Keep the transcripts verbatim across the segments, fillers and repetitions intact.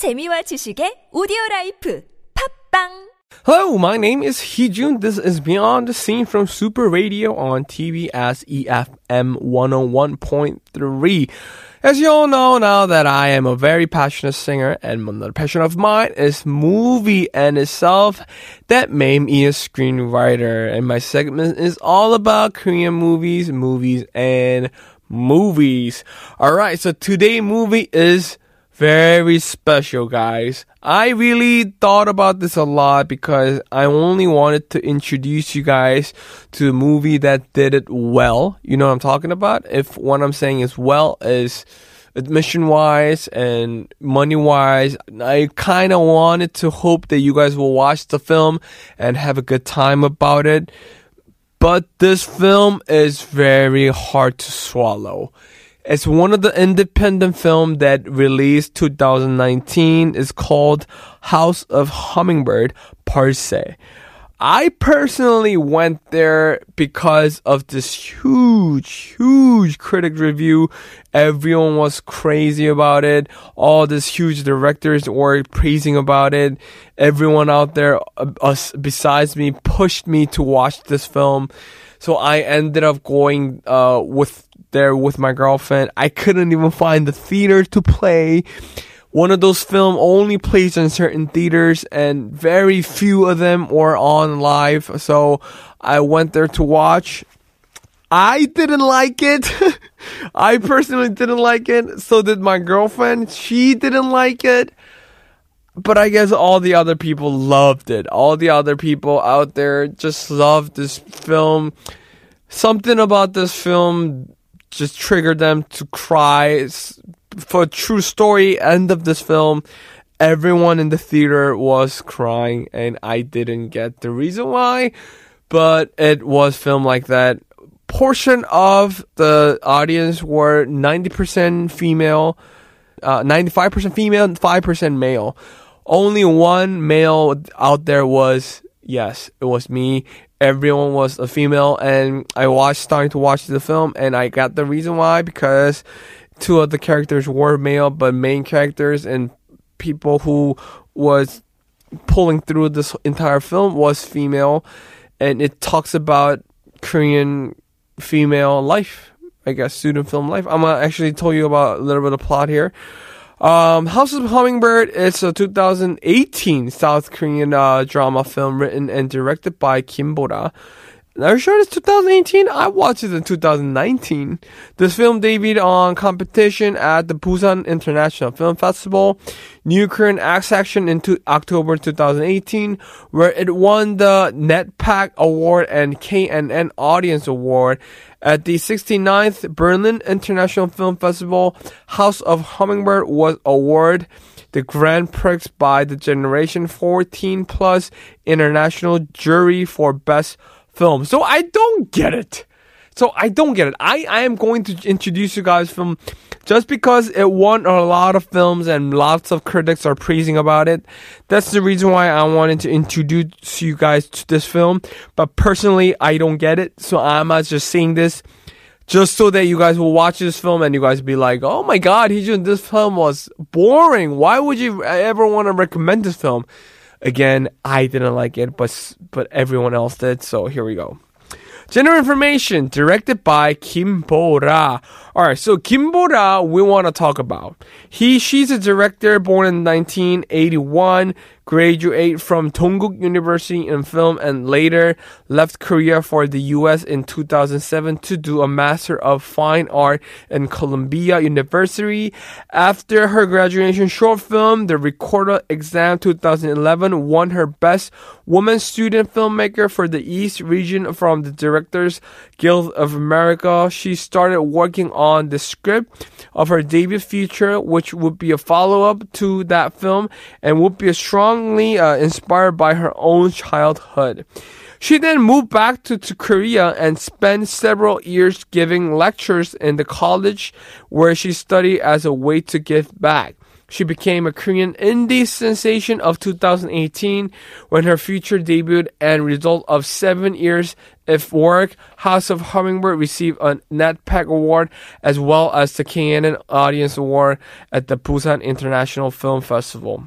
재미와 지식의 오디오 라이프 팝빵. Hello, my name is Hee-jun. This is Beyond the Scene from Super Radio on T B S E F M one oh one point three. As you all know now that I am a very passionate singer and another passion of mine is movie and itself that made me a screenwriter. And my segment is all about Korean movies, movies, and movies. Alright, so today's movie is very special, guys. I really thought about this a lot because I only wanted to introduce you guys to a movie that did it well. You know what I'm talking about? If what I'm saying is well is admission-wise and money-wise, I kind of wanted to hope that you guys will watch the film and have a good time about it. But this film is very hard to swallow. It's one of the independent films that released twenty nineteen. It's called House of Hummingbird, per se. I personally went there because of this huge, huge critic review. Everyone was crazy about it. All these huge directors were praising about it. Everyone out there, us, besides me, pushed me to watch this film. So I ended up going uh, with there with my girlfriend. I couldn't even find the theater to play. One of those films only plays in certain theaters and very few of them were on live. So I went there to watch. I didn't like it. I personally didn't like it. So did my girlfriend. She didn't like it. But I guess all the other people loved it. All the other people out there just loved this film. Something about this film just triggered them to cry. For a true story, end of this film, everyone in the theater was crying, and I didn't get the reason why, but it was filmed like that. Portion of the audience were ninety percent female, uh, ninety-five percent female, and five percent male. Only one male out there was, yes, it was me. Everyone was a female, and I watched, starting to watch the film, and I got the reason why, because two of the characters were male, but main characters and people who was pulling through this entire film was female, and it talks about Korean female life, I guess, student film life. I'm gonna actually tell you about a little bit of plot here. Um, House of Hummingbird is a twenty eighteen South Korean uh, drama film written and directed by Kim Bora. Are you sure it's twenty eighteen? I watched it in twenty nineteen. This film debuted on competition at the Busan International Film Festival, New Korean Action in October twenty eighteen, where it won the NETPAC Award and K N N Audience Award. At the sixty-ninth Berlin International Film Festival, House of Hummingbird was awarded the Grand Prix by the Generation fourteen plus International Jury for Best Film. So I don't get it. So I don't get it. I, I am going to introduce you guys from, just because it won a lot of films and lots of critics are praising about it. That's the reason why I wanted to introduce you guys to this film. But personally, I don't get it. So I'm not just saying this just so that you guys will watch this film and you guys be like, oh my God, Hee-jun, this film was boring. Why would you ever want to recommend this film? Again, I didn't like it, but but everyone else did, so here we go. General information, directed by Kim Bora. Alright, so Kim Bora, we want to talk about. He, she's a director born in nineteen eighty-one, graduated from Dongguk University in film, and later left Korea for the U S in two thousand seven to do a Master of Fine Art in Columbia University. After her graduation, short film, The Recorder Exam twenty eleven, won her Best Woman Student Filmmaker for the East Region from the Directors Guild of America. She started working on the script of her debut feature, which would be a follow-up to that film and would be strongly uh, inspired by her own childhood. She then moved back to, to Korea and spent several years giving lectures in the college where she studied as a way to give back. She became a Korean indie sensation of two thousand eighteen when her feature debuted and result of seven years of work, House of Hummingbird received a NETPAC Award as well as the K N N Audience Award at the Busan International Film Festival.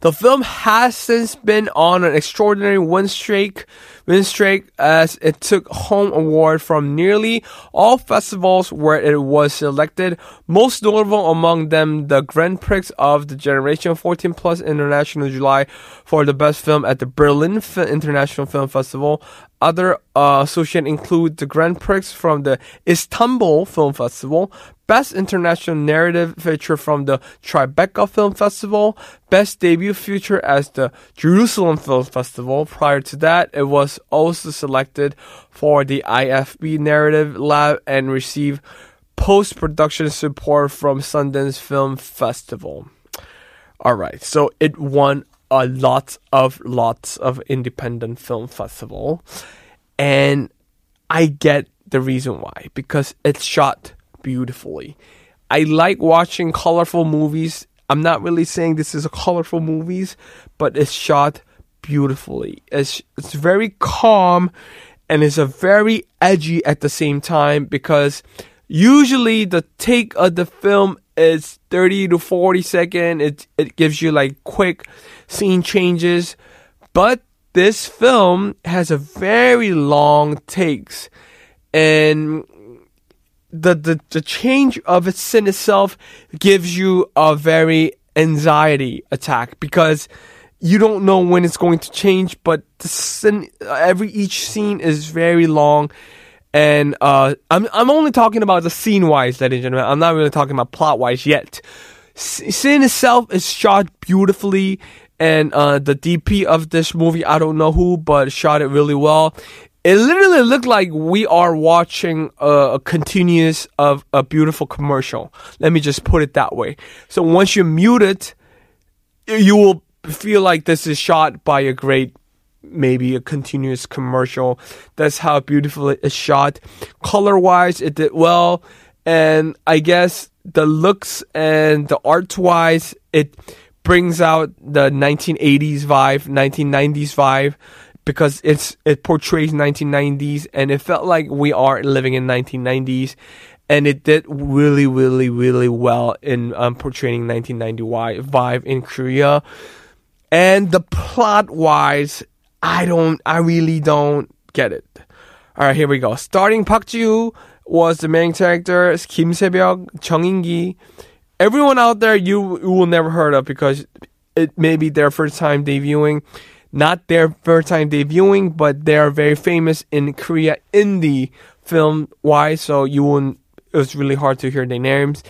The film has since been on an extraordinary win streak, win streak as it took home award from nearly all festivals where it was selected, most notable among them the Grand Prix of the Generation fourteen plus International July for the Best Film at the Berlin International Film Festival. Other uh, associates include the Grand Prix from the Istanbul Film Festival, Best International Narrative Feature from the Tribeca Film Festival, Best Debut Feature as the Jerusalem Film Festival. Prior to that, it was also selected for the I F B Narrative Lab and received post-production support from Sundance Film Festival. All right, so it won a lot of lots of independent film festival, and I get the reason why, because it's shot beautifully. I like watching colorful movies. I'm not really saying this is a colorful movies, but it's shot beautifully. It's it's very calm, and it's a very edgy at the same time, because usually the take of the film is thirty to forty seconds. It it gives you like quick scene changes, but this film has a very long takes, and The, the the change of its in itself gives you a very anxiety attack, because you don't know when it's going to change, but the scene, every each scene is very long, and uh, I'm I'm only talking about the scene wise, ladies and gentlemen. I'm not really talking about plot wise yet. Scene itself is shot beautifully, and uh, the D P of this movie, I don't know who, but shot it really well. It literally looked like we are watching a, a continuous of a beautiful commercial. Let me just put it that way. So once you mute it, you will feel like this is shot by a great, maybe a continuous commercial. That's how beautiful it is shot. Color-wise, it did well. And I guess the looks and the art-wise, it brings out the nineteen eighties vibe, nineteen nineties vibe. Because it's it portrays nineteen nineties, and it felt like we are living in nineteen nineties, and it did really, really, really well in um, portraying nineteen ninety vibe in Korea. And the plot wise, I don't, I really don't get it. All right, here we go. Starting Park Ji-woo was the main character, Kim Sae-byeok, Jung In-gi. Everyone out there you, you will never heard of, because it may be their first time debuting. Not their first time debuting, but they are very famous in Korea indie film-wise, so you won't, it was really hard to hear their names.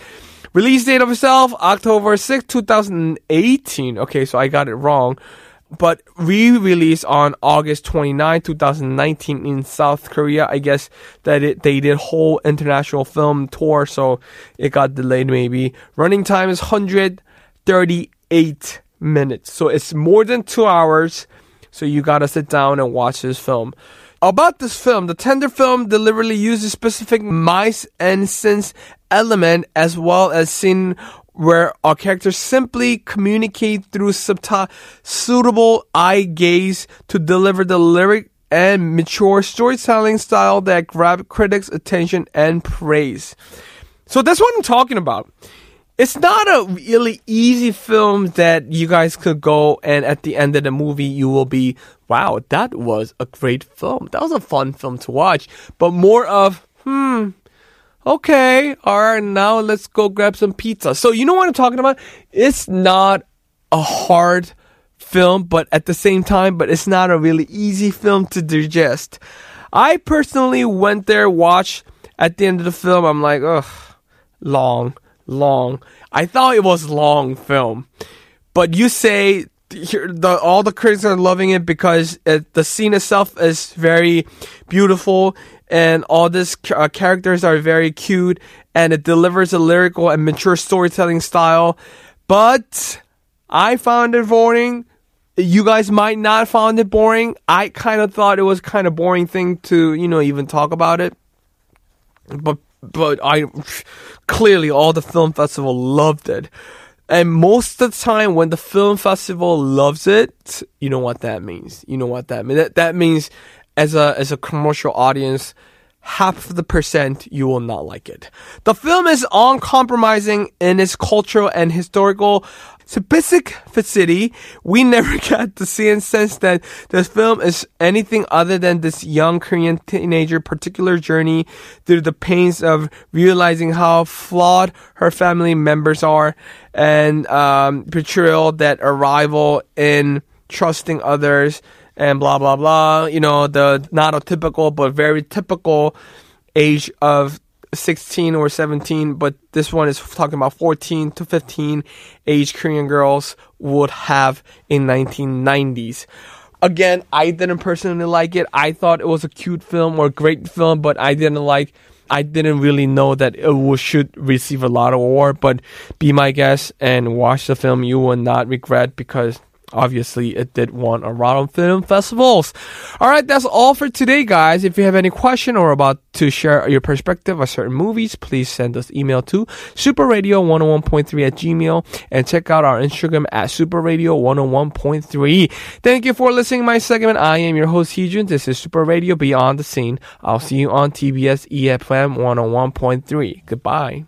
Release date of itself, October sixth, twenty eighteen. Okay, so I got it wrong. But re-release on August twenty-ninth, twenty nineteen in South Korea. I guess that it, they did whole international film tour, so it got delayed maybe. Running time is one hundred thirty-eight minutes. So it's more than two hours. So you gotta sit down and watch this film. About this film, the tender film deliberately uses specific mice and sense element, as well as scene where our characters simply communicate through subtitle, suitable eye gaze to deliver the lyric and mature storytelling style that grab critics' attention and praise. So that's what I'm talking about. It's not a really easy film that you guys could go and at the end of the movie you will be, wow, that was a great film. That was a fun film to watch. But more of, hmm, okay, all right, now let's go grab some pizza. So you know what I'm talking about? It's not a hard film, but at the same time, but it's not a really easy film to digest. I personally went there, watched at the end of the film, I'm like, ugh, long. Long. I thought it was long film, but you say the, all the critics are loving it because it, the scene itself is very beautiful, and all these uh, characters are very cute, and it delivers a lyrical and mature storytelling style. But I found it boring. You guys might not found it boring. I kind of thought it was kind of boring thing to you know even talk about it, but. But I, clearly all the film festival loved it. And most of the time when the film festival loves it, you know what that means. You know what that means. That, that means as a, as a commercial audience, half of the percent you will not like it. The film is uncompromising in its cultural and historical specificity. We never got to see and sense that this film is anything other than this young Korean teenager's particular journey through the pains of realizing how flawed her family members are, and um, portrayal that arrival in trusting others and blah blah blah. You know, the not a typical but very typical age of sixteen or seventeen, but this one is talking about fourteen to fifteen age Korean girls would have in nineteen nineties. Again, I didn't personally like it. I thought it was a cute film or a great film, but I didn't like I didn't really know that it will, should receive a lot of award, but be my guest and watch the film. You will not regret, because obviously it did won a lot of film festivals. Alright, that's all for today, guys. If you have any question or about to share your perspective on certain movies, please send us email to super radio one oh one point three at gmail, and check out our Instagram at super radio one oh one point three. Thank you for listening to my segment. I am your host, Heejun. This is Super Radio Beyond the Scene. I'll see you on T B S E F M one oh one point three. Goodbye.